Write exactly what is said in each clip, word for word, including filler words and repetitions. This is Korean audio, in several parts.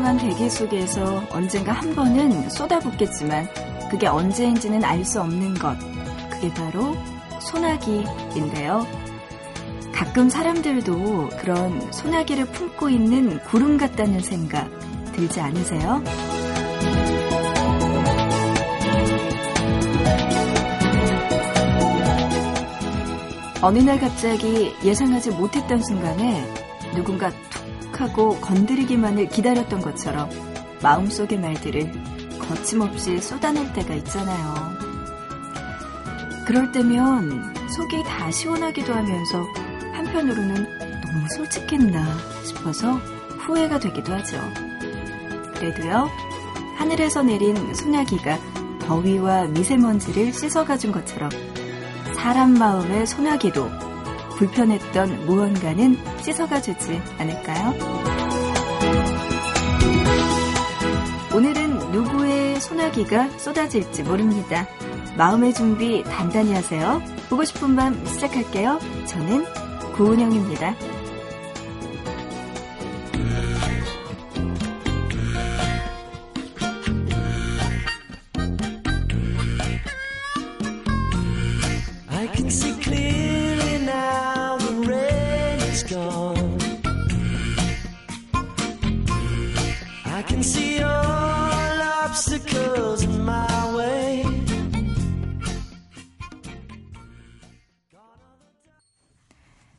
조용한 대기 속에서 언젠가 한 번은 쏟아붓겠지만 그게 언제인지는 알 수 없는 것, 그게 바로 소나기인데요. 가끔 사람들도 그런 소나기를 품고 있는 구름 같다는 생각 들지 않으세요? 어느 날 갑자기 예상하지 못했던 순간에 누군가 툭 하고 건드리기만을 기다렸던 것처럼 마음속의 말들을 거침없이 쏟아낼 때가 있잖아요. 그럴 때면 속이 다 시원하기도 하면서 한편으로는 너무 솔직했나 싶어서 후회가 되기도 하죠. 그래도요, 하늘에서 내린 소나기가 더위와 미세먼지를 씻어가준 것처럼 사람 마음의 소나기도 불편했던 무언가는 씻어가주지 않을까요? 오늘은 누구의 소나기가 쏟아질지 모릅니다. 마음의 준비 단단히 하세요. 보고 싶은 밤 시작할게요. 저는 구은영입니다.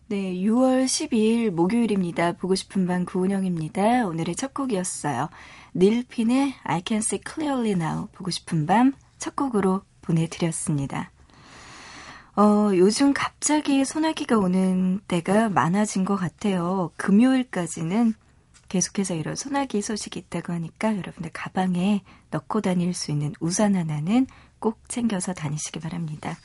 네, 유월 십이일 목요일입니다. 보고 싶은 밤 구은영입니다. 오늘의 첫 곡이었어요. 닐핀의 I Can See Clearly Now, 보고 싶은 밤 첫 곡으로 보내드렸습니다. 어, 요즘 갑자기 소나기가 오는 때가 많아진 것 같아요. 금요일까지는 계속해서 이런 소나기 소식이 있다고 하니까 여러분들 가방에 넣고 다닐 수 있는 우산 하나는 꼭 챙겨서 다니시기 바랍니다.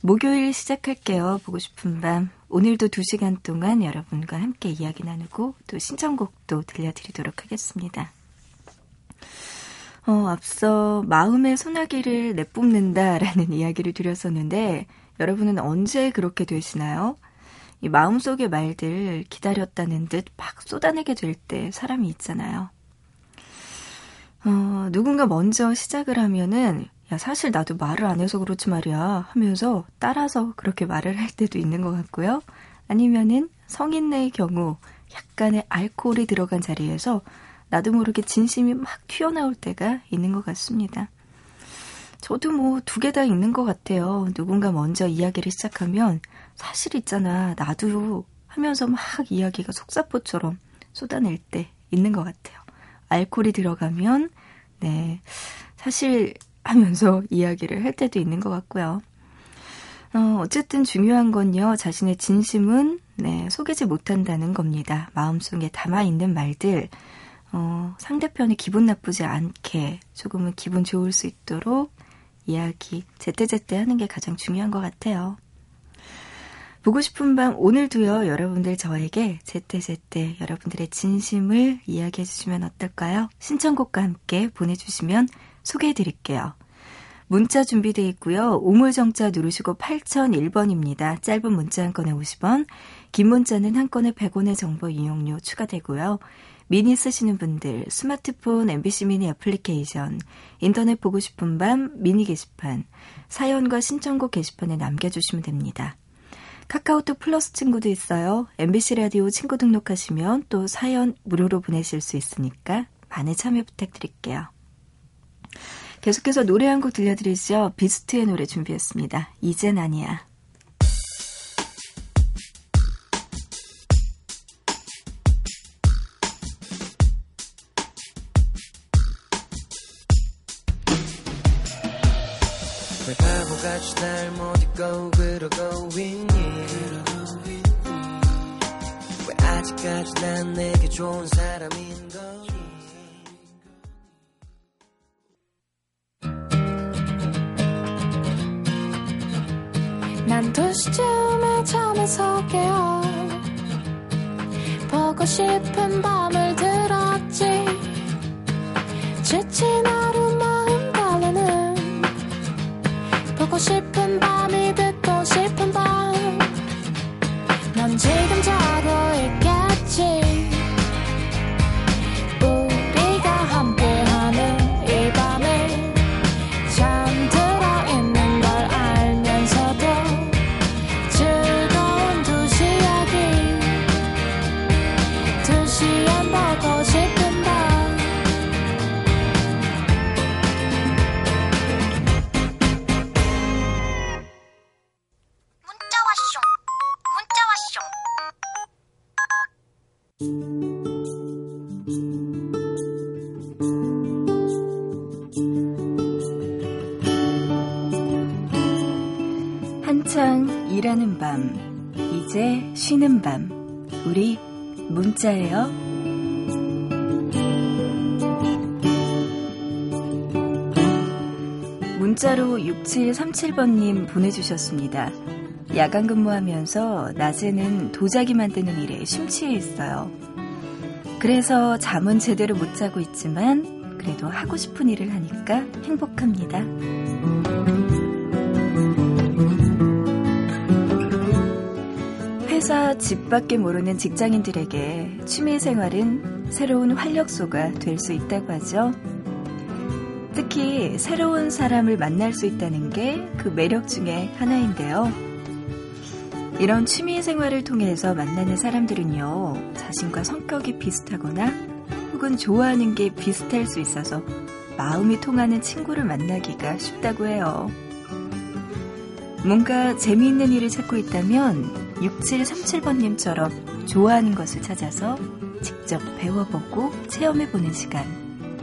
목요일 시작할게요. 보고 싶은 밤. 오늘도 두 시간 동안 여러분과 함께 이야기 나누고 또 신청곡도 들려드리도록 하겠습니다. 어, 앞서 마음의 소나기를 내뿜는다라는 이야기를 드렸었는데 여러분은 언제 그렇게 되시나요? 이 마음속의 말들 기다렸다는 듯 막 쏟아내게 될 때 사람이 있잖아요. 어, 누군가 먼저 시작을 하면은 야, 사실 나도 말을 안 해서 그렇지 말이야 하면서 따라서 그렇게 말을 할 때도 있는 것 같고요. 아니면은 성인의 경우 약간의 알코올이 들어간 자리에서 나도 모르게 진심이 막 튀어나올 때가 있는 것 같습니다. 저도 뭐 두 개 다 있는 것 같아요. 누군가 먼저 이야기를 시작하면 사실 있잖아 나도 하면서 막 이야기가 속사포처럼 쏟아낼 때 있는 것 같아요. 알코올이 들어가면 네 사실 하면서 이야기를 할 때도 있는 것 같고요. 어, 어쨌든 중요한 건요. 자신의 진심은 네, 속이지 못한다는 겁니다. 마음속에 담아있는 말들 어, 상대편이 기분 나쁘지 않게 조금은 기분 좋을 수 있도록 이야기 제때제때 하는 게 가장 중요한 것 같아요. 보고 싶은 밤 오늘도요. 여러분들 저에게 제때제때 여러분들의 진심을 이야기해 주시면 어떨까요? 신청곡과 함께 보내주시면 소개해드릴게요. 문자 준비되어 있고요. 우물정자 누르시고 팔공공일 번입니다. 짧은 문자 한 건에 오십 원, 긴 문자는 한 건에 백 원의 정보 이용료 추가되고요. 미니 쓰시는 분들, 스마트폰, 엠비씨 미니 애플리케이션, 인터넷 보고 싶은 밤, 미니 게시판, 사연과 신청곡 게시판에 남겨주시면 됩니다. 카카오톡 플러스 친구도 있어요. 엠비씨 라디오 친구 등록하시면 또 사연 무료로 보내실 수 있으니까 많은 참여 부탁드릴게요. 계속해서 노래 한 곡 들려드리죠. 비스트의 노래 준비했습니다. 이젠 아니야. 왜 바보같이 날 못 잊고 그러고 있니? 왜 아직까지 난 내게 좋은 사람인 거니? 난 두 시쯤에 잠에서 깨어 보고 싶은 밤을 들었지. 지친 하루 마음 달래는 보고 싶은 밤이 듣고 싶은 밤. 넌 지금 자고 있겠지. 우 보고 싶은 밤. 문자 왔쇼. 문자 왔쇼. 한창 일하는 밤, 이제 쉬는 밤, 우리 문자예요. 문자로 육칠삼칠 번님 보내주셨습니다. 야간 근무하면서 낮에는 도자기 만드는 일에 심취해 있어요. 그래서 잠은 제대로 못 자고 있지만 그래도 하고 싶은 일을 하니까 행복합니다. 회사 집밖에 모르는 직장인들에게 취미생활은 새로운 활력소가 될 수 있다고 하죠. 특히 새로운 사람을 만날 수 있다는 게 그 매력 중에 하나인데요. 이런 취미생활을 통해서 만나는 사람들은요, 자신과 성격이 비슷하거나 혹은 좋아하는 게 비슷할 수 있어서 마음이 통하는 친구를 만나기가 쉽다고 해요. 뭔가 재미있는 일을 찾고 있다면 육칠삼칠 번님처럼 좋아하는 것을 찾아서 직접 배워보고 체험해보는 시간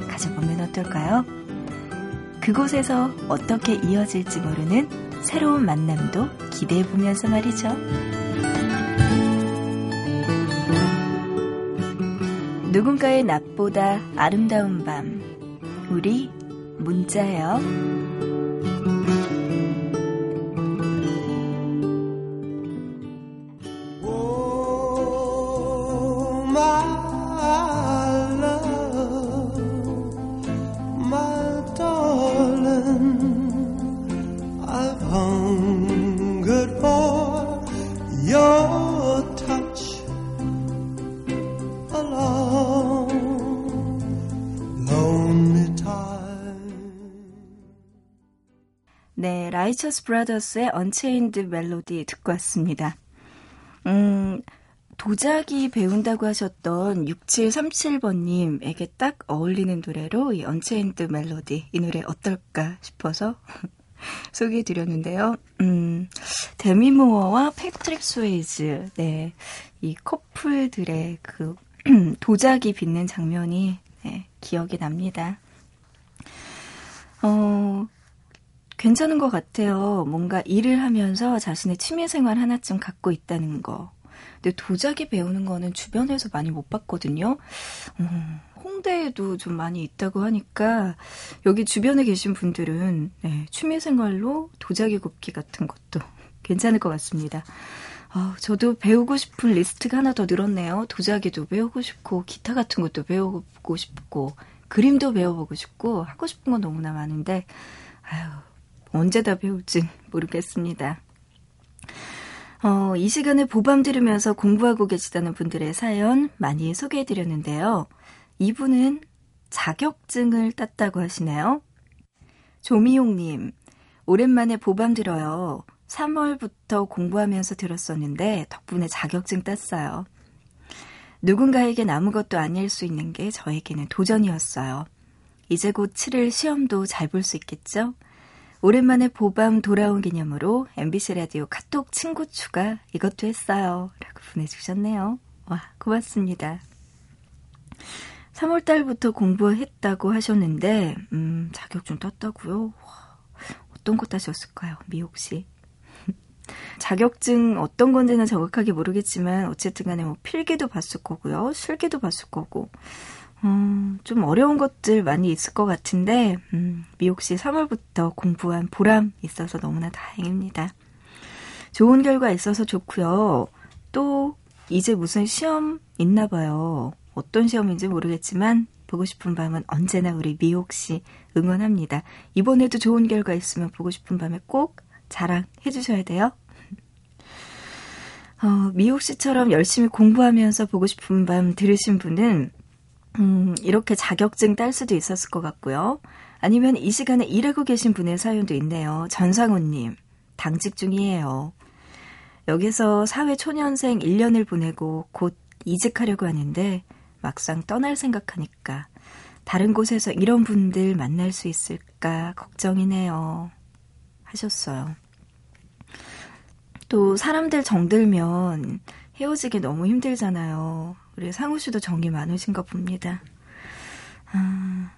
가져보면 어떨까요? 그곳에서 어떻게 이어질지 모르는 새로운 만남도 기대해보면서 말이죠. 누군가의 낮보다 아름다운 밤, 우리 문자예요. 네, 라이처스 브라더스의 언체인드 멜로디 듣고 왔습니다. 음, 도자기 배운다고 하셨던 육칠삼칠 번님에게 딱 어울리는 노래로 이 언체인드 멜로디, 이 노래 어떨까 싶어서 소개해드렸는데요. 음, 데미 무어와 패트릭 스웨이즈, 네, 이 커플들의 그 도자기 빚는 장면이 네, 기억이 납니다. 어... 괜찮은 것 같아요. 뭔가 일을 하면서 자신의 취미생활 하나쯤 갖고 있다는 거. 근데 도자기 배우는 거는 주변에서 많이 못 봤거든요. 음, 홍대에도 좀 많이 있다고 하니까 여기 주변에 계신 분들은 네, 취미생활로 도자기 굽기 같은 것도 괜찮을 것 같습니다. 어, 저도 배우고 싶은 리스트가 하나 더 늘었네요. 도자기도 배우고 싶고 기타 같은 것도 배우고 싶고 그림도 배워보고 싶고 하고 싶은 건 너무나 많은데 아유. 언제 다 배울진 모르겠습니다. 어, 이 시간에 보밤 들으면서 공부하고 계시다는 분들의 사연 많이 소개해드렸는데요. 이분은 자격증을 땄다고 하시네요. 조미용님, 오랜만에 보밤 들어요. 삼월부터 공부하면서 들었었는데 덕분에 자격증 땄어요. 누군가에겐 아무것도 아닐 수 있는 게 저에게는 도전이었어요. 이제 곧 치를 시험도 잘 볼 수 있겠죠? 오랜만에 보밤 돌아온 기념으로 엠비씨 라디오 카톡 친구 추가 이것도 했어요. 라고 보내주셨네요. 와, 고맙습니다. 삼월달부터 공부했다고 하셨는데 음, 자격증 땄다고요? 와, 어떤 거 따셨을까요? 미옥 씨. 자격증 어떤 건지는 정확하게 모르겠지만 어쨌든 간에 뭐 필기도 봤을 거고요. 술기도 봤을 거고. 음, 좀 어려운 것들 많이 있을 것 같은데 음, 미옥씨 삼월부터 공부한 보람 있어서 너무나 다행입니다. 좋은 결과 있어서 좋고요. 또 이제 무슨 시험 있나 봐요. 어떤 시험인지 모르겠지만 보고 싶은 밤은 언제나 우리 미옥씨 응원합니다. 이번에도 좋은 결과 있으면 보고 싶은 밤에 꼭 자랑해 주셔야 돼요. 어, 미옥씨처럼 열심히 공부하면서 보고 싶은 밤 들으신 분은 음, 이렇게 자격증 딸 수도 있었을 것 같고요. 아니면 이 시간에 일하고 계신 분의 사연도 있네요. 전상훈님, 당직 중이에요. 여기서 사회초년생 일 년을 보내고 곧 이직하려고 하는데 막상 떠날 생각하니까 다른 곳에서 이런 분들 만날 수 있을까 걱정이네요. 하셨어요. 또 사람들 정들면 헤어지기 너무 힘들잖아요. 우리 상우 씨도 정이 많으신가 봅니다. 아,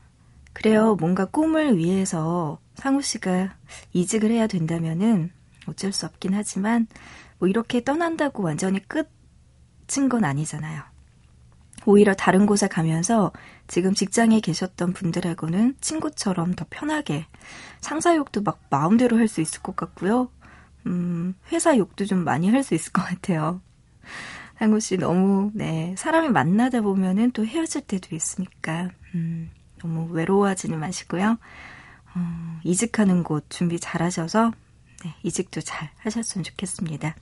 그래요. 뭔가 꿈을 위해서 상우 씨가 이직을 해야 된다면은 어쩔 수 없긴 하지만 뭐 이렇게 떠난다고 완전히 끝인 건 아니잖아요. 오히려 다른 곳에 가면서 지금 직장에 계셨던 분들하고는 친구처럼 더 편하게 상사 욕도 막 마음대로 할 수 있을 것 같고요. 음, 회사 욕도 좀 많이 할 수 있을 것 같아요. 상우 씨 너무 네 사람이 만나다 보면은 또 헤어질 때도 있으니까 음, 너무 외로워하지는 마시고요. 어, 이직하는 곳 준비 잘하셔서 네, 이직도 잘 하셨으면 좋겠습니다.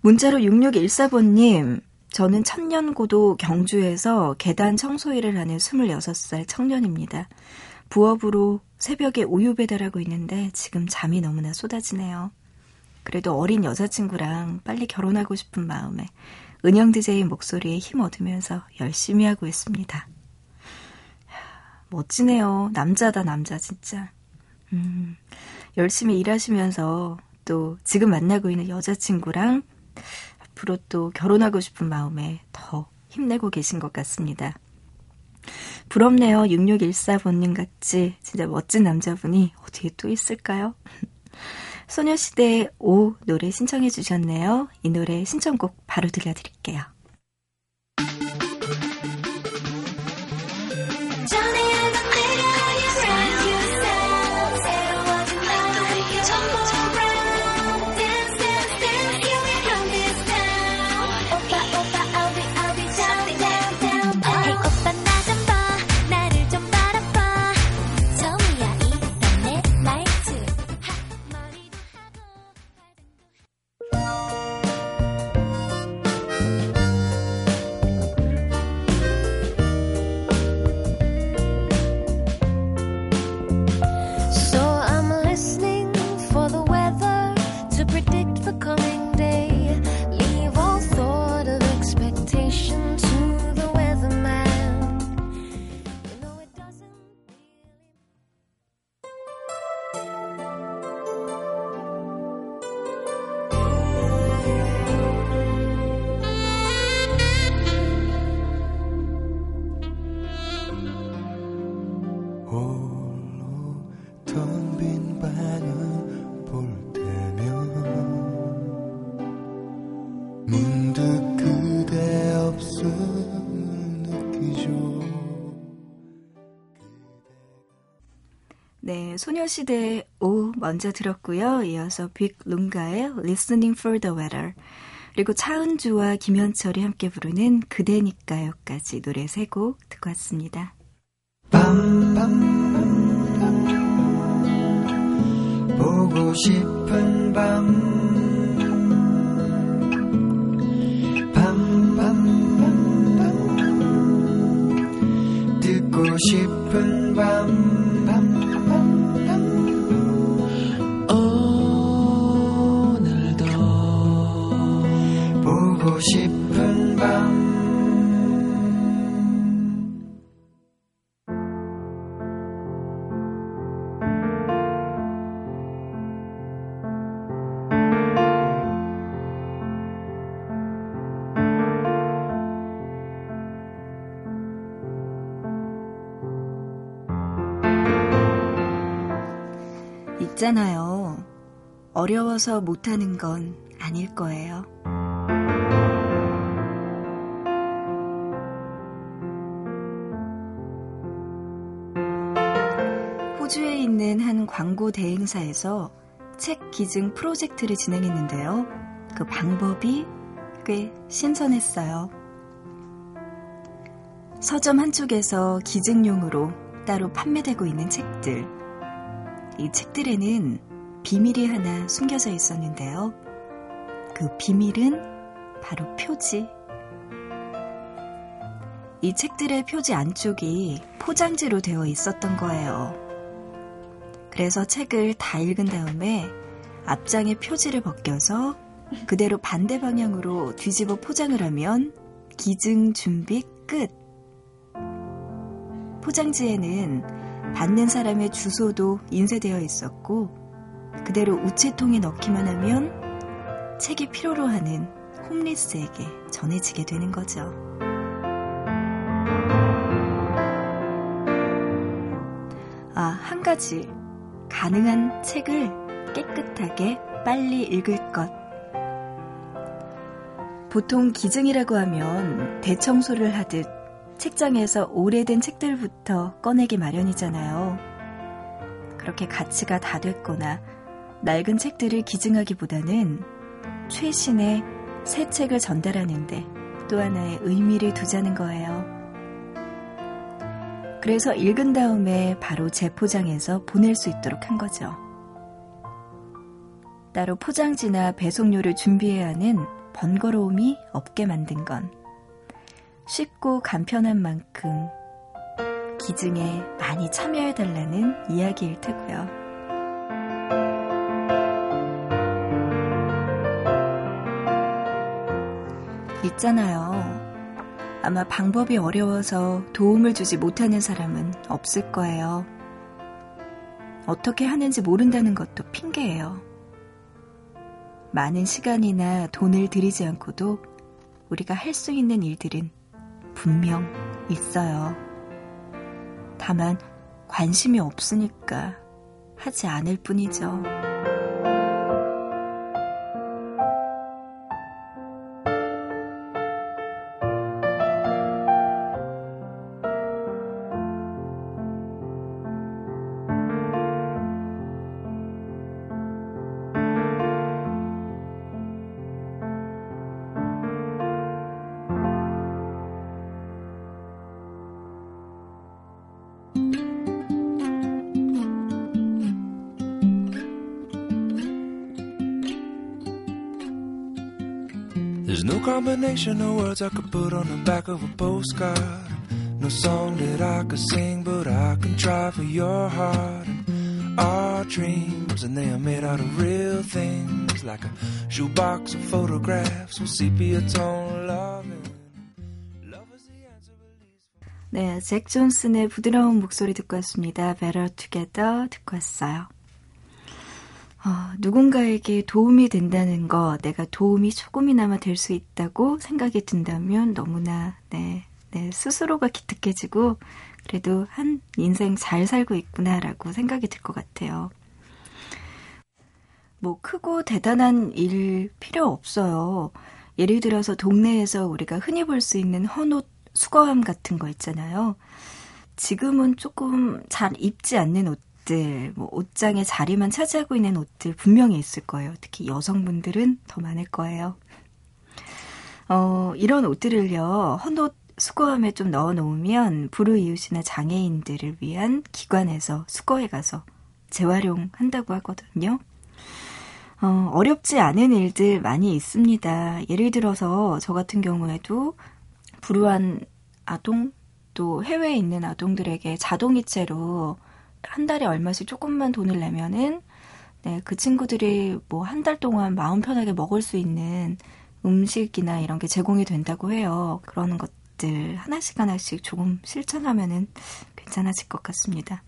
문자로 육육일사번님 저는 천년고도 경주에서 계단 청소일을 하는 스물여섯 살 청년입니다. 부업으로 새벽에 우유 배달하고 있는데 지금 잠이 너무나 쏟아지네요. 그래도 어린 여자친구랑 빨리 결혼하고 싶은 마음에 은영 디제이 목소리에 힘 얻으면서 열심히 하고 있습니다. 멋지네요. 남자다 남자 진짜. 음, 열심히 일하시면서 또 지금 만나고 있는 여자친구랑 앞으로 또 결혼하고 싶은 마음에 더 힘내고 계신 것 같습니다. 부럽네요. 육육일사번님 같이 진짜 멋진 남자분이 어디에 또 있을까요? 소녀시대의 오 노래 신청해 주셨네요. 이 노래 신청곡 바로 들려드릴게요. 네, 소녀시대의 오 먼저 들었고요. 이어서 빅 룽가의 Listening for the Weather 그리고 차은주와 김현철이 함께 부르는 그대니까요까지 노래 세 곡 듣고 왔습니다. 밤밤밤밤 보고 싶은 밤 밤밤밤밤 듣고 싶은 밤 싶은 밤 있잖아요. 어려워서 못하는 건 아닐 거예요. 호주에 있는 한 광고 대행사에서 책 기증 프로젝트를 진행했는데요. 그 방법이 꽤 신선했어요. 서점 한쪽에서 기증용으로 따로 판매되고 있는 책들. 이 책들에는 비밀이 하나 숨겨져 있었는데요. 그 비밀은 바로 표지. 이 책들의 표지 안쪽이 포장지로 되어 있었던 거예요. 그래서 책을 다 읽은 다음에 앞장의 표지를 벗겨서 그대로 반대 방향으로 뒤집어 포장을 하면 기증 준비 끝. 포장지에는 받는 사람의 주소도 인쇄되어 있었고 그대로 우체통에 넣기만 하면 책이 필요로 하는 홈리스에게 전해지게 되는 거죠. 아, 한 가지. 가능한 책을 깨끗하게 빨리 읽을 것. 보통 기증이라고 하면 대청소를 하듯 책장에서 오래된 책들부터 꺼내기 마련이잖아요. 그렇게 가치가 다 됐거나 낡은 책들을 기증하기보다는 최신의 새 책을 전달하는데 또 하나의 의미를 두자는 거예요. 그래서 읽은 다음에 바로 재포장해서 보낼 수 있도록 한 거죠. 따로 포장지나 배송료를 준비해야 하는 번거로움이 없게 만든 건 쉽고 간편한 만큼 기증에 많이 참여해달라는 이야기일 테고요. 있잖아요. 아마 방법이 어려워서 도움을 주지 못하는 사람은 없을 거예요. 어떻게 하는지 모른다는 것도 핑계예요. 많은 시간이나 돈을 들이지 않고도 우리가 할 수 있는 일들은 분명 있어요. 다만 관심이 없으니까 하지 않을 뿐이죠. No combination of words I could put on the back of a postcard. No song that I could sing, but I can try for your heart. And our dreams, and they are made out of real things, like a shoebox of photographs with sepia tone loving. Love is the answer, release. 네, 잭 존슨의 부드러운 목소리 듣고 왔습니다. Better Together 듣고 왔어요. 어, 누군가에게 도움이 된다는 거, 내가 도움이 조금이나마 될 수 있다고 생각이 든다면 너무나 네, 네, 스스로가 기특해지고 그래도 한 인생 잘 살고 있구나라고 생각이 들 것 같아요. 뭐 크고 대단한 일 필요 없어요. 예를 들어서 동네에서 우리가 흔히 볼 수 있는 헌옷, 수거함 같은 거 있잖아요. 지금은 조금 잘 입지 않는 옷 들, 뭐 옷장에 자리만 차지하고 있는 옷들 분명히 있을 거예요. 특히 여성분들은 더 많을 거예요. 어, 이런 옷들을요, 헌옷 수거함에 좀 넣어놓으면 불우이웃이나 장애인들을 위한 기관에서 수거해 가서 재활용한다고 하거든요. 어, 어렵지 않은 일들 많이 있습니다. 예를 들어서 저 같은 경우에도 불우한 아동, 또 해외에 있는 아동들에게 자동이체로 한 달에 얼마씩 조금만 돈을 내면은 네, 그 친구들이 뭐 한 달 동안 마음 편하게 먹을 수 있는 음식이나 이런 게 제공이 된다고 해요. 그런 것들 하나씩 하나씩 조금 실천하면은 괜찮아질 것 같습니다.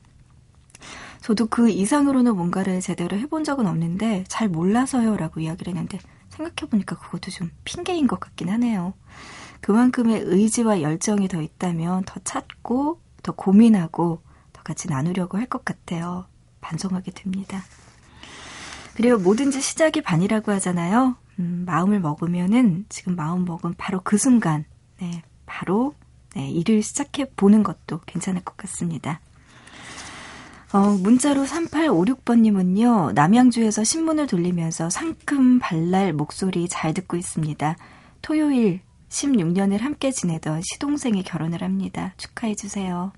저도 그 이상으로는 뭔가를 제대로 해본 적은 없는데 잘 몰라서요 라고 이야기를 했는데 생각해보니까 그것도 좀 핑계인 것 같긴 하네요. 그만큼의 의지와 열정이 더 있다면 더 찾고 더 고민하고 같이 나누려고 할 것 같아요. 반성하게 됩니다. 그리고 뭐든지 시작이 반이라고 하잖아요. 음, 마음을 먹으면은 지금 마음 먹은 바로 그 순간, 네, 바로 네, 일을 시작해 보는 것도 괜찮을 것 같습니다. 어, 문자로 삼팔오육 번님은요. 남양주에서 신문을 돌리면서 상큼 발랄 목소리 잘 듣고 있습니다. 토요일 십육 년을 함께 지내던 시동생이 결혼을 합니다. 축하해 주세요.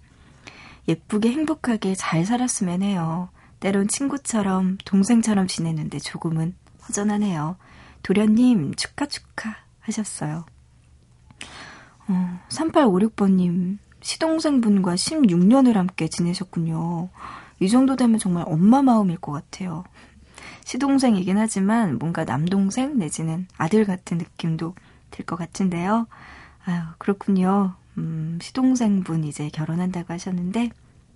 예쁘게 행복하게 잘 살았으면 해요. 때론 친구처럼 동생처럼 지냈는데 조금은 허전하네요. 도련님 축하 축하 하셨어요. 어, 삼팔오육 번님 시동생분과 십육 년을 함께 지내셨군요. 이 정도 되면 정말 엄마 마음일 것 같아요. 시동생이긴 하지만 뭔가 남동생 내지는 아들 같은 느낌도 들 것 같은데요. 아유, 그렇군요. 음, 시동생분 이제 결혼한다고 하셨는데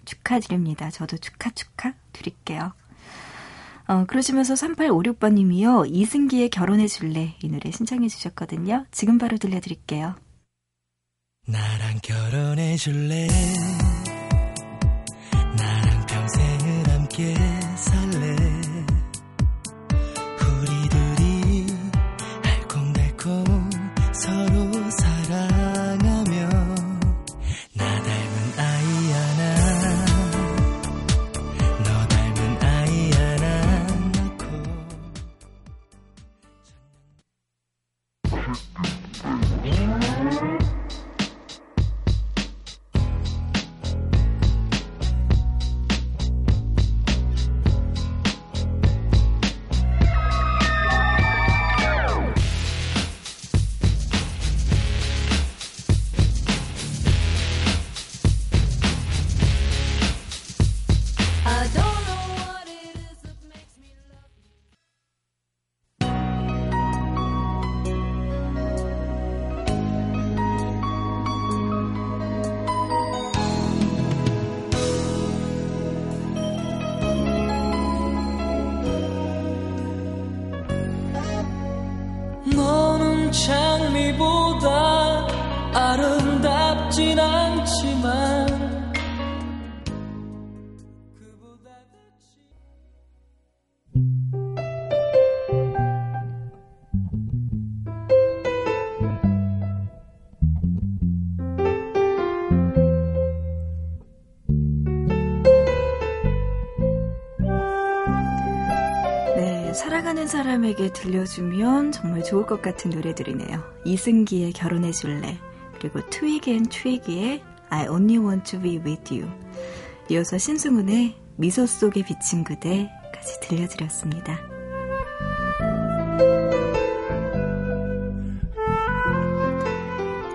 축하드립니다. 저도 축하 축하 드릴게요. 어, 그러시면서 삼팔오육 번님이요. 이승기의 결혼해 줄래 이 노래 신청해 주셨거든요. 지금 바로 들려드릴게요. 나랑 결혼해 줄래 나랑 평생을 함께 살래 우리 둘이 알콩달콩 서로 사랑하며 나 닮은 아이 하나 너 닮은 아이 하나 낳고 장미보다 아름답진 않지만 그보다 네, 사랑하는 사람에게 들려주면 정말 좋을 것 같은 노래들이네요. 이승기의 결혼해줄래 그리고 트윅 앤 트위기의 I only want to be with you 이어서 신승훈의 미소 속에 비친 그대까지 들려드렸습니다.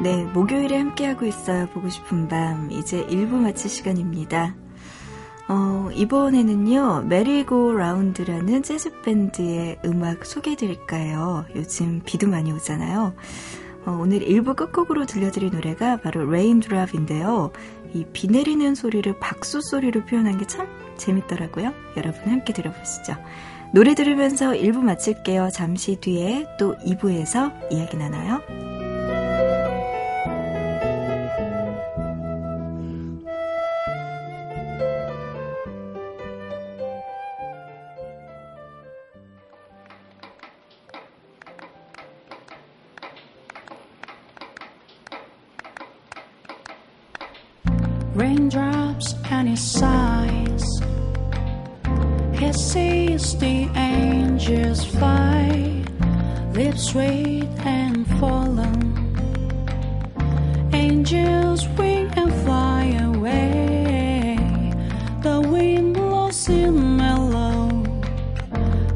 네, 목요일에 함께하고 있어요. 보고 싶은 밤 이제 일 부 마칠 시간입니다. 어, 이번에는요, 메리고 라운드라는 재즈밴드의 음악 소개해드릴까요? 요즘 비도 많이 오잖아요. 어, 오늘 일 부 끝곡으로 들려드릴 노래가 바로 레인드랍인데요. 이 비 내리는 소리를 박수 소리로 표현한 게 참 재밌더라고요. 여러분 함께 들어보시죠. 노래 들으면서 일 부 마칠게요. 잠시 뒤에 또 이 부에서 이야기 나눠요. Raindrops and he sighs. He sees the angels fly, lips sweet and fallen. Angels wing and fly away. The wind blows in mellow.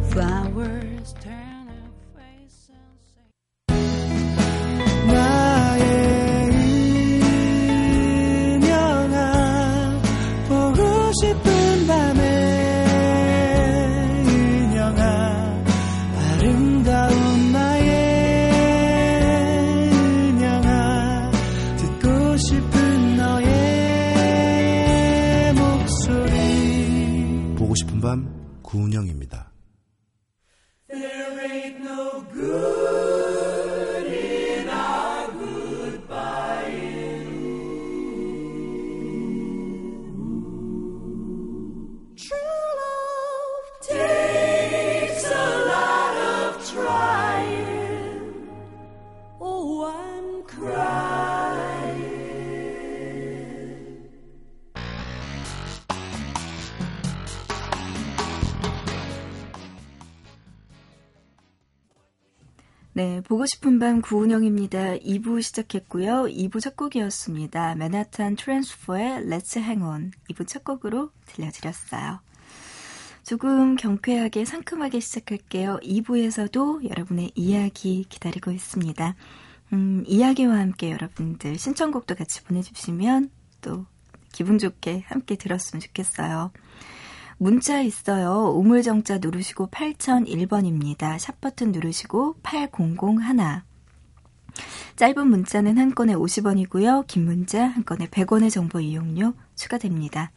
Flowers turn and face and sing. 나의 구은영입니다. 네, 보고 싶은 밤 구은영입니다. 이 부 시작했고요. 이 부 첫 곡이었습니다. 맨하탄 트랜스퍼의 Let's Hang On 이 부 첫 곡으로 들려드렸어요. 조금 경쾌하게 상큼하게 시작할게요. 이 부에서도 여러분의 이야기 기다리고 있습니다. 음, 이야기와 함께 여러분들 신청곡도 같이 보내주시면 또 기분 좋게 함께 들었으면 좋겠어요. 문자 있어요. 우물정자 누르시고 팔공공일 번입니다. 샵 버튼 누르시고 팔공공일 짧은 문자는 한 건에 오십 원이고요. 긴 문자 한 건에 백 원의 정보 이용료 추가됩니다.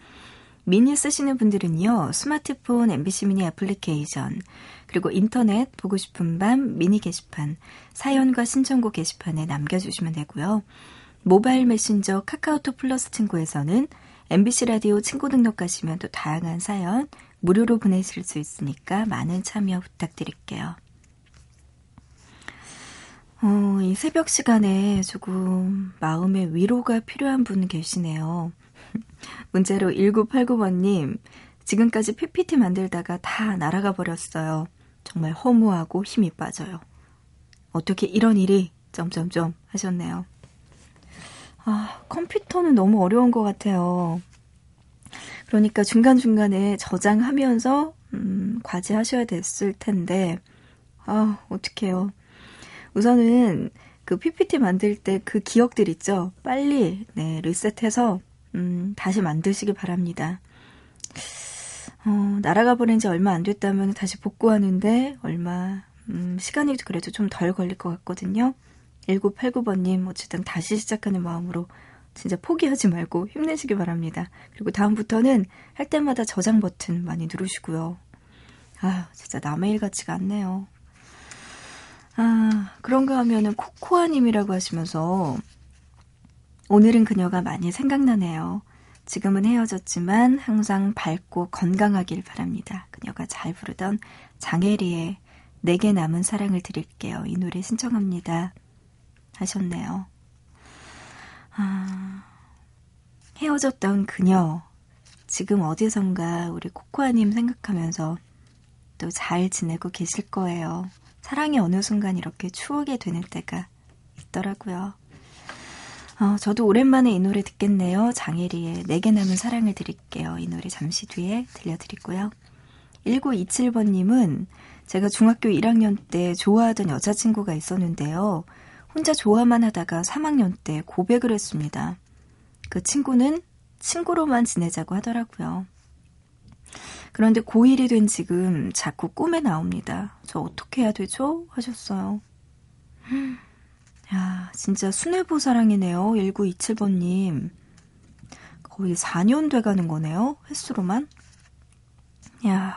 미니 쓰시는 분들은요. 스마트폰 엠비씨 미니 애플리케이션 그리고 인터넷 보고 싶은 밤 미니 게시판 사연과 신청곡 게시판에 남겨주시면 되고요. 모바일 메신저 카카오톡 플러스 친구에서는 엠비씨 라디오 친구 등록하시면 또 다양한 사연 무료로 보내실 수 있으니까 많은 참여 부탁드릴게요. 어, 이 새벽 시간에 조금 마음의 위로가 필요한 분 계시네요. 문자로 천구백팔십구 번님, 지금까지 피피티 만들다가 다 날아가 버렸어요. 정말 허무하고 힘이 빠져요. 어떻게 이런 일이... 점점점 하셨네요. 아, 컴퓨터는 너무 어려운 것 같아요. 그러니까 중간중간에 저장하면서 음, 과제하셔야 됐을 텐데 아, 어떡해요. 우선은 그 피피티 만들 때 그 기억들 있죠? 빨리 네, 리셋해서 음, 다시 만드시기 바랍니다. 어, 날아가 버린 지 얼마 안 됐다면 다시 복구하는데 얼마 음, 시간이 그래도 좀 덜 걸릴 것 같거든요. 천구백팔십구 번님 어쨌든 다시 시작하는 마음으로 진짜 포기하지 말고 힘내시기 바랍니다. 그리고 다음부터는 할 때마다 저장 버튼 많이 누르시고요. 아, 진짜 남의 일 같지가 않네요. 아, 그런가 하면은 코코아님이라고 하시면서 오늘은 그녀가 많이 생각나네요. 지금은 헤어졌지만 항상 밝고 건강하길 바랍니다. 그녀가 잘 부르던 장혜리의 내게 남은 사랑을 드릴게요. 이 노래 신청합니다. 하셨네요. 아, 헤어졌던 그녀 지금 어디선가 우리 코코아님 생각하면서 또 잘 지내고 계실 거예요. 사랑이 어느 순간 이렇게 추억이 되는 때가 있더라고요. 어, 저도 오랜만에 이 노래 듣겠네요. 장혜리의 내게 남은 사랑을 드릴게요. 이 노래 잠시 뒤에 들려드리고요. 천구백이십칠 번님은 제가 중학교 일 학년 때 좋아하던 여자친구가 있었는데요. 혼자 좋아만 하다가 삼 학년 때 고백을 했습니다. 그 친구는 친구로만 지내자고 하더라고요. 그런데 고일이 된 지금 자꾸 꿈에 나옵니다. 저 어떻게 해야 되죠? 하셨어요. 야, 진짜 순애보 사랑이네요. 천구백이십칠 번님. 거의 사 년 돼가는 거네요. 횟수로만. 야,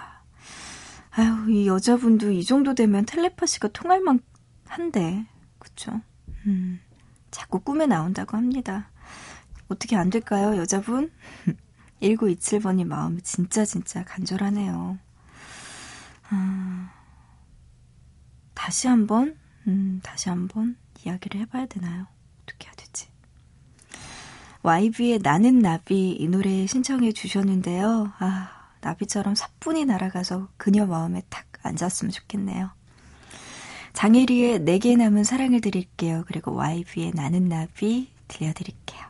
아유, 이 여자분도 이 정도 되면 텔레파시가 통할 만한데. 그쵸? 음, 자꾸 꿈에 나온다고 합니다. 어떻게 안 될까요, 여자분? 천구백이십칠 번님 마음이 진짜 진짜 간절하네요. 아, 다시 한번, 음, 다시 한번 이야기를 해봐야 되나요? 어떻게 해야 되지? 와이비의 나는 나비 이 노래 신청해 주셨는데요. 아, 나비처럼 사뿐히 날아가서 그녀 마음에 탁 앉았으면 좋겠네요. 장혜리의 내게 남은 사랑을 드릴게요. 그리고 와이비의 나는 나비 들려드릴게요.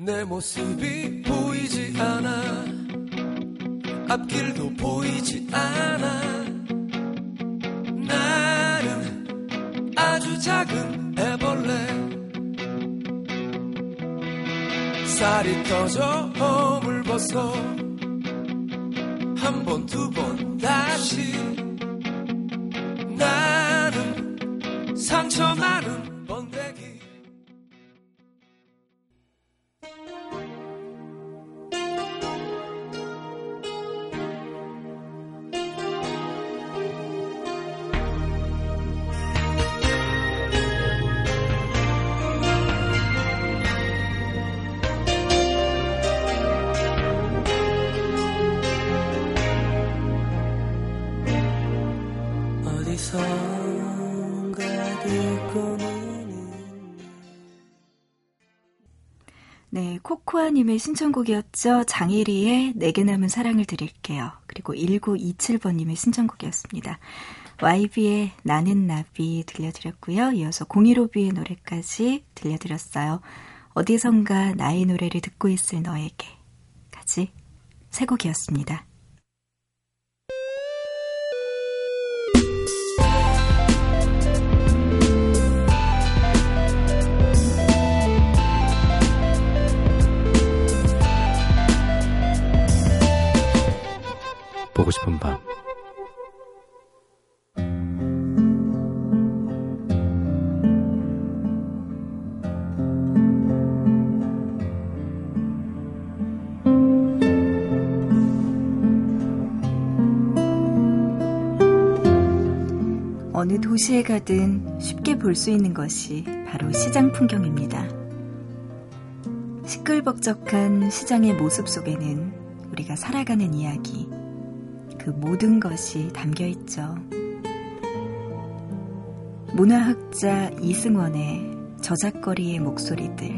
내 모습이 보이지 않아 앞길도 보이지 않아 나는 아주 작은 애벌레 살이 터져 허물 벗어 한 번 두 번 다시 나는 상처 많은 네, 코코아님의 신청곡이었죠. 장혜리의 내게 남은 사랑을 드릴게요. 그리고 천구백이십칠 번님의 신청곡이었습니다. 와이비의 나는 나비 들려드렸고요. 이어서 공일오비의 노래까지 들려드렸어요. 어디선가 나의 노래를 듣고 있을 너에게까지 세 곡이었습니다. 보고 싶은 밤. 어느 도시에 가든 쉽게 볼 수 있는 것이 바로 시장 풍경입니다. 시끌벅적한 시장의 모습 속에는 우리가 살아가는 이야기, 그 모든 것이 담겨있죠. 문화학자 이승원의 저작거리의 목소리들,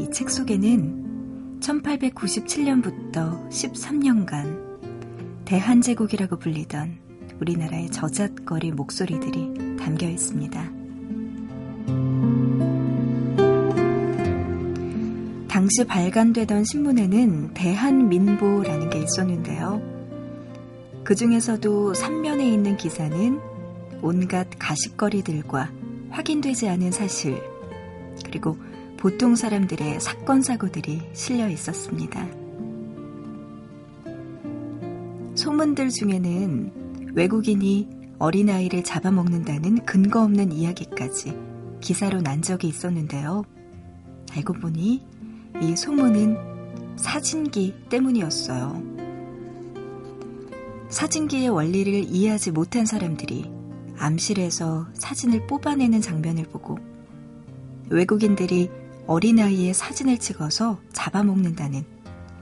이 책 속에는 천팔백구십칠 년부터 십삼 년간 대한제국이라고 불리던 우리나라의 저잣거리 목소리들이 담겨 있습니다. 당시 발간되던 신문에는 대한민보라는 게 있었는데요. 그 중에서도 삼면에 있는 기사는 온갖 가십거리들과 확인되지 않은 사실, 그리고 보통 사람들의 사건 사고들이 실려 있었습니다. 소문들 중에는 외국인이 어린아이를 잡아먹는다는 근거 없는 이야기까지 기사로 난 적이 있었는데요. 알고 보니 이 소문은 사진기 때문이었어요. 사진기의 원리를 이해하지 못한 사람들이 암실에서 사진을 뽑아내는 장면을 보고 외국인들이 어린아이의 사진을 찍어서 잡아먹는다는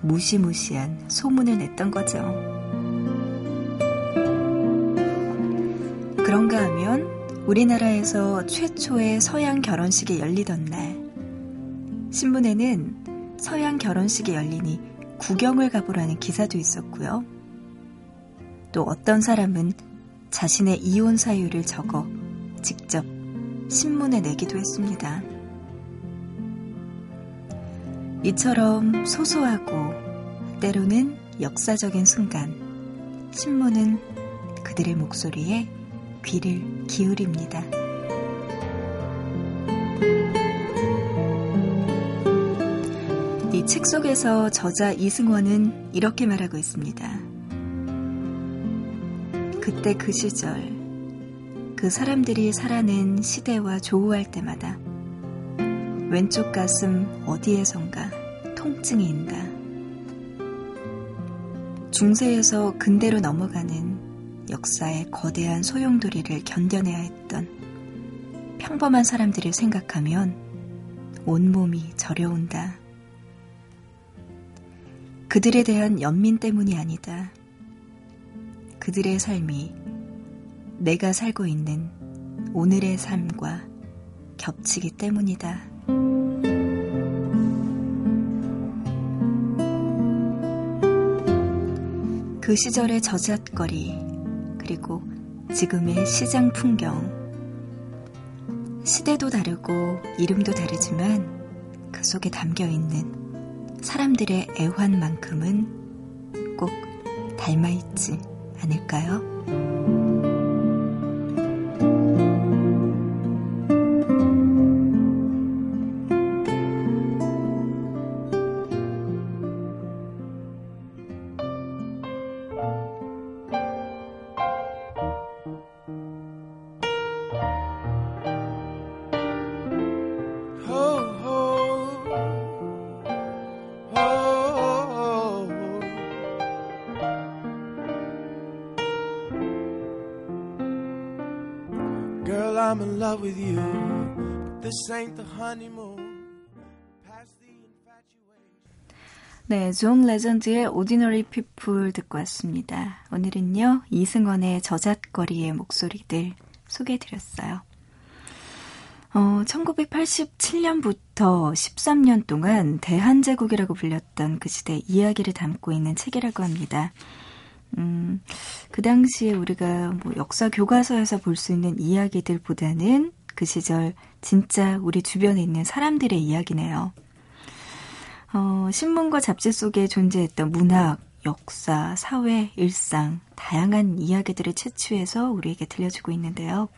무시무시한 소문을 냈던 거죠. 그런가 하면 우리나라에서 최초의 서양 결혼식이 열리던 날, 신문에는 서양 결혼식이 열리니 구경을 가보라는 기사도 있었고요. 또 어떤 사람은 자신의 이혼 사유를 적어 직접 신문에 내기도 했습니다. 이처럼 소소하고 때로는 역사적인 순간, 신문은 그들의 목소리에 귀를 기울입니다. 이 책 속에서 저자 이승원은 이렇게 말하고 있습니다. 그때 그 시절, 그 사람들이 살아낸 시대와 조우할 때마다 왼쪽 가슴 어디에선가 통증이 인다. 중세에서 근대로 넘어가는 역사의 거대한 소용돌이를 견뎌내야 했던 평범한 사람들을 생각하면 온몸이 저려온다. 그들에 대한 연민 때문이 아니다. 그들의 삶이 내가 살고 있는 오늘의 삶과 겹치기 때문이다. 그 시절의 저잣거리, 그리고 지금의 시장 풍경, 시대도 다르고 이름도 다르지만 그 속에 담겨있는 사람들의 애환만큼은 꼭 닮아있지 않을까요? I'm in love with you. This ain't the honeymoon. Past the infatuation. 네, 존 레전드의 Ordinary People 듣고 왔습니다. 오늘은요, 이승원의 저잣거리의 목소리들 소개해드렸어요. 어, 천구백팔십칠 년부터 십삼 년 동안 대한제국이라고 불렸던 그 시대 이야기를 담고 있는 책이라고 합니다. 음, 그 당시에 우리가 뭐 역사 교과서에서 볼 수 있는 이야기들보다는 그 시절 진짜 우리 주변에 있는 사람들의 이야기네요. 어, 신문과 잡지 속에 존재했던 문학, 역사, 사회, 일상, 다양한 이야기들을 채취해서 우리에게 들려주고 있는데요.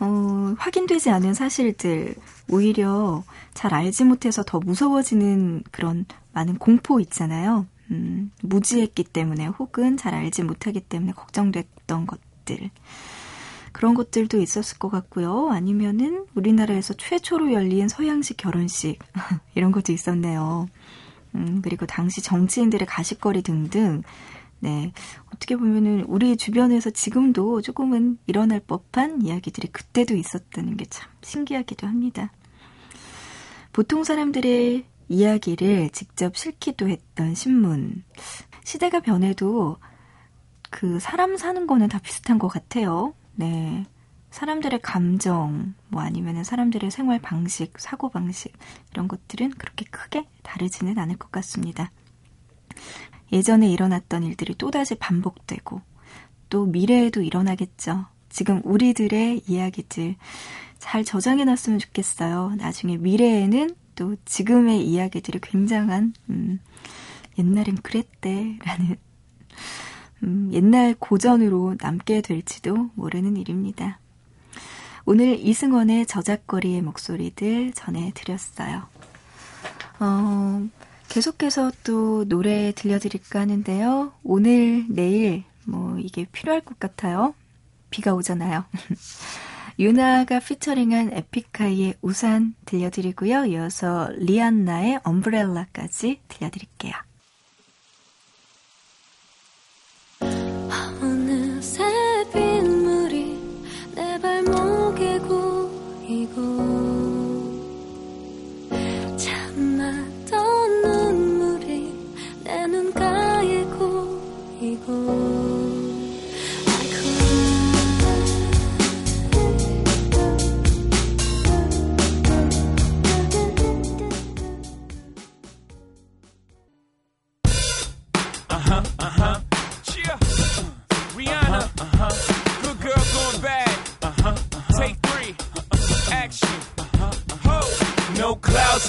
어, 확인되지 않은 사실들, 오히려 잘 알지 못해서 더 무서워지는 그런 많은 공포 있잖아요. 음, 무지했기 때문에 혹은 잘 알지 못하기 때문에 걱정됐던 것들. 그런 것들도 있었을 것 같고요. 아니면은 우리나라에서 최초로 열린 서양식 결혼식 이런 것도 있었네요. 음, 그리고 당시 정치인들의 가십거리 등등. 네, 어떻게 보면은 우리 주변에서 지금도 조금은 일어날 법한 이야기들이 그때도 있었다는 게 참 신기하기도 합니다. 보통 사람들의 이야기를 직접 실기도 했던 신문. 시대가 변해도 그 사람 사는 거는 다 비슷한 것 같아요. 네, 사람들의 감정, 뭐 아니면은 사람들의 생활 방식, 사고 방식 이런 것들은 그렇게 크게 다르지는 않을 것 같습니다. 예전에 일어났던 일들이 또다시 반복되고 또 미래에도 일어나겠죠. 지금 우리들의 이야기들 잘 저장해놨으면 좋겠어요. 나중에 미래에는 또 지금의 이야기들이 굉장한 음, 옛날엔 그랬대 라는 음, 옛날 고전으로 남게 될지도 모르는 일입니다. 오늘 이승원의 저작거리의 목소리들 전해드렸어요. 어, 계속해서 또 노래 들려드릴까 하는데요. 오늘, 내일 뭐 이게 필요할 것 같아요. 비가 오잖아요. 유나가 피처링한 에픽하이의 우산 들려드리고요. 이어서 리안나의 엄브렐라까지 들려드릴게요. 어느새 빗물이 내 발목에 고이고 참았던 눈물이 내 눈가에 고이고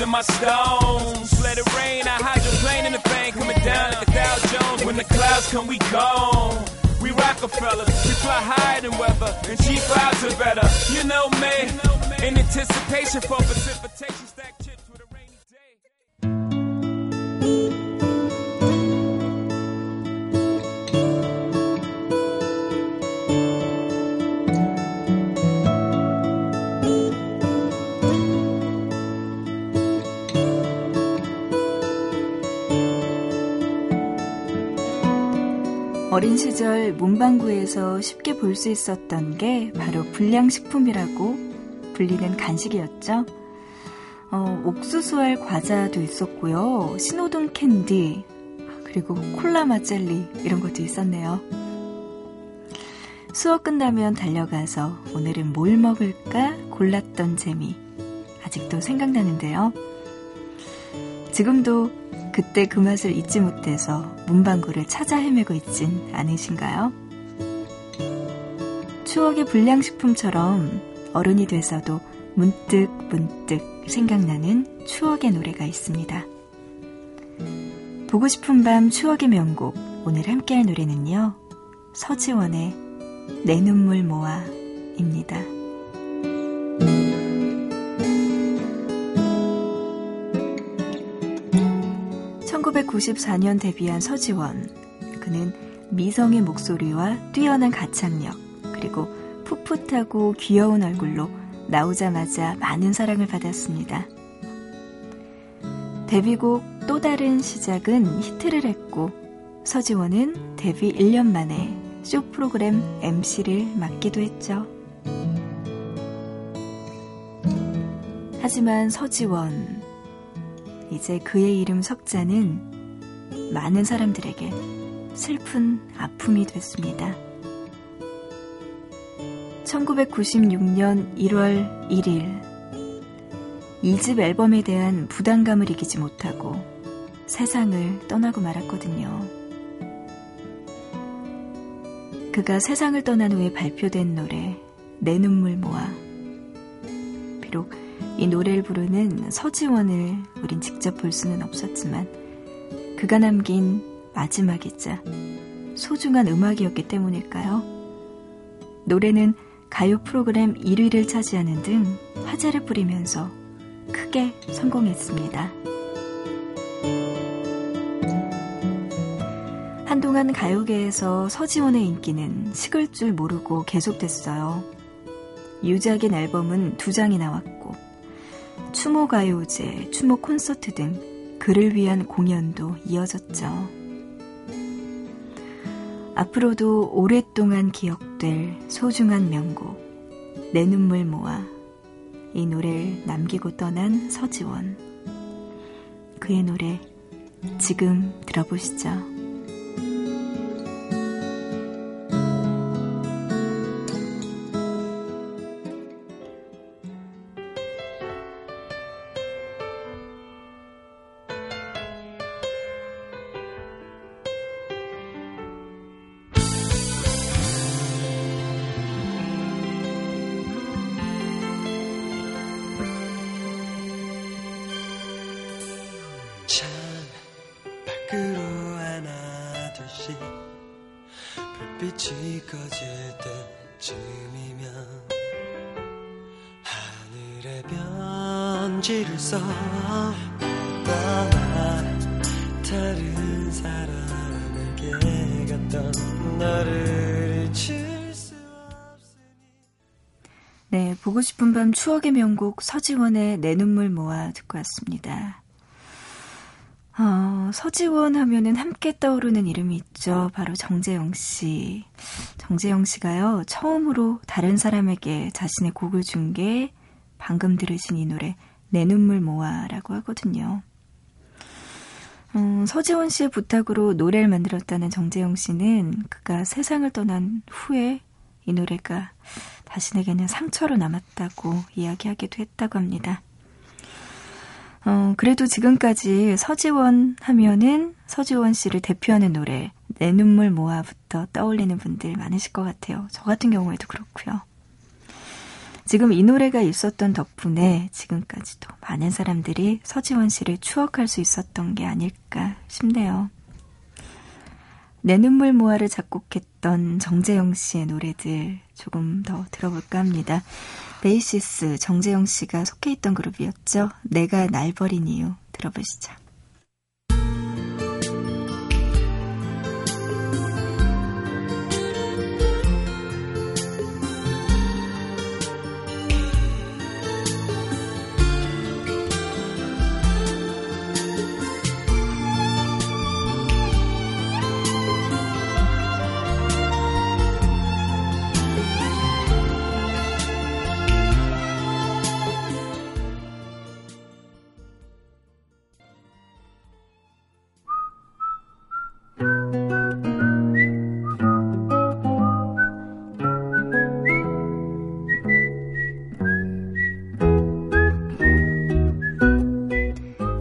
in my stones, let it rain, I hydroplane in the bank, coming down like a Dow Jones, when the clouds come we gone, we Rockefellers, we fly higher than weather, and G fives are better, you know me, in anticipation for precipitation, stack chips with a rainy day. 어린 시절 문방구에서 쉽게 볼 수 있었던 게 바로 불량식품이라고 불리는 간식이었죠. 어, 옥수수알 과자도 있었고요. 신호등 캔디, 그리고 콜라 맛 젤리 이런 것도 있었네요. 수업 끝나면 달려가서 오늘은 뭘 먹을까 골랐던 재미. 아직도 생각나는데요. 지금도 그때 그 맛을 잊지 못해서 문방구를 찾아 헤매고 있진 않으신가요? 추억의 불량식품처럼 어른이 돼서도 문득 문득 생각나는 추억의 노래가 있습니다. 보고 싶은 밤 추억의 명곡, 오늘 함께할 노래는요. 서지원의 내 눈물 모아입니다. 천구백구십사 년 데뷔한 서지원. 그는 미성의 목소리와 뛰어난 가창력, 그리고 풋풋하고 귀여운 얼굴로 나오자마자 많은 사랑을 받았습니다. 데뷔곡 또 다른 시작은 히트를 했고, 서지원은 데뷔 일 년 만에 쇼 프로그램 엠시를 맡기도 했죠. 하지만 서지원, 이제 그의 이름 석자는 많은 사람들에게 슬픈 아픔이 됐습니다. 천구백구십육 년 일월 일 일, 이 집 앨범에 대한 부담감을 이기지 못하고 세상을 떠나고 말았거든요. 그가 세상을 떠난 후에 발표된 노래 내 눈물 모아. 비록 이 노래를 부르는 서지원을 우린 직접 볼 수는 없었지만 그가 남긴 마지막이자 소중한 음악이었기 때문일까요? 노래는 가요 프로그램 일 위를 차지하는 등 화제를 뿌리면서 크게 성공했습니다. 한동안 가요계에서 서지원의 인기는 식을 줄 모르고 계속됐어요. 유작인 앨범은 두 장이 나왔고 추모 가요제, 추모 콘서트 등 그를 위한 공연도 이어졌죠. 앞으로도 오랫동안 기억될 소중한 명곡 내 눈물 모아, 이 노래를 남기고 떠난 서지원, 그의 노래 지금 들어보시죠. 참 밖으로 하나 둘씩 불빛이 꺼질 때쯤이면 하늘에 편지를 써 떠나 다른 사람에게 갔던 너를 잊을 수 없으니. 네, 보고 싶은 밤 추억의 명곡 서지원의 내 눈물 모아 듣고 왔습니다. 어, 서지원 하면은 함께 떠오르는 이름이 있죠. 바로 정재영 씨. 정재영 씨가요, 처음으로 다른 사람에게 자신의 곡을 준 게 방금 들으신 이 노래 내 눈물 모아라고 하거든요. 음, 서지원 씨의 부탁으로 노래를 만들었다는 정재영 씨는 그가 세상을 떠난 후에 이 노래가 자신에게는 상처로 남았다고 이야기하기도 했다고 합니다. 어, 그래도 지금까지 서지원 하면은 서지원 씨를 대표하는 노래 내 눈물 모아부터 떠올리는 분들 많으실 것 같아요. 저 같은 경우에도 그렇고요. 지금 이 노래가 있었던 덕분에 지금까지도 많은 사람들이 서지원 씨를 추억할 수 있었던 게 아닐까 싶네요. 내 눈물 모아를 작곡했던 정재영 씨의 노래들 조금 더 들어볼까 합니다. 베이시스 정재영 씨가 속해 있던 그룹이었죠. 내가 날 버린 이유 들어보시죠.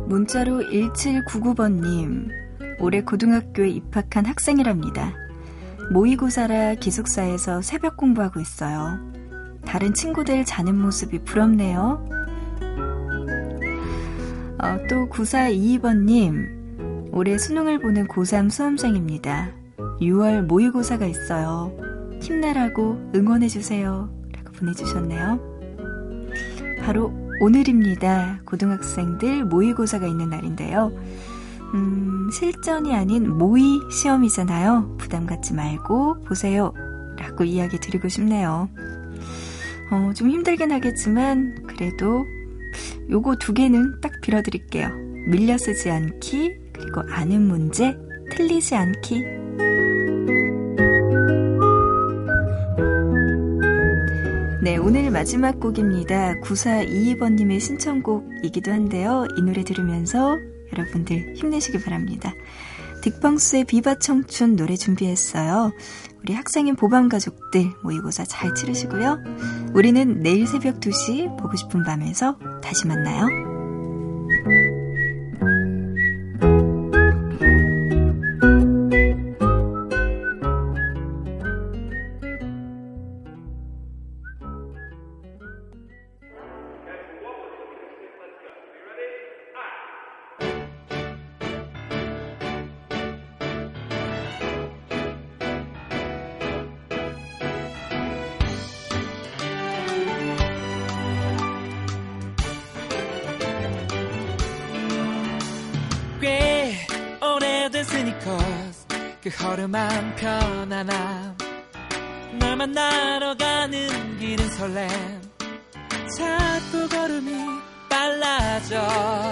문자로 일칠구구 번님, 올해 고등학교에 입학한 학생이랍니다. 모의고사라 기숙사에서 새벽 공부하고 있어요. 다른 친구들 자는 모습이 부럽네요. 어, 또 구사이이 번님, 올해 수능을 보는 고삼 수험생입니다. 유월 모의고사가 있어요. 힘내라고 응원해주세요 라고 보내주셨네요. 바로 오늘입니다. 고등학생들 모의고사가 있는 날인데요. 음, 실전이 아닌 모의 시험이잖아요. 부담 갖지 말고 보세요 라고 이야기 드리고 싶네요. 어, 좀 힘들긴 하겠지만 그래도 요거 두 개는 딱 빌어드릴게요. 밀려 쓰지 않기, 그리고 아는 문제 틀리지 않기. 네, 오늘 마지막 곡입니다. 구사이이 번님의 신청곡이기도 한데요. 이 노래 들으면서 여러분들 힘내시기 바랍니다. 딕펑스의 비바 청춘 노래 준비했어요. 우리 학생인 보방 가족들 모의고사 잘 치르시고요. 우리는 내일 새벽 두 시 보고 싶은 밤에서 다시 만나요. 됐으니까 그 허름한 편안함 널 만나러 가는 길은 설렘 자꾸 걸음이 빨라져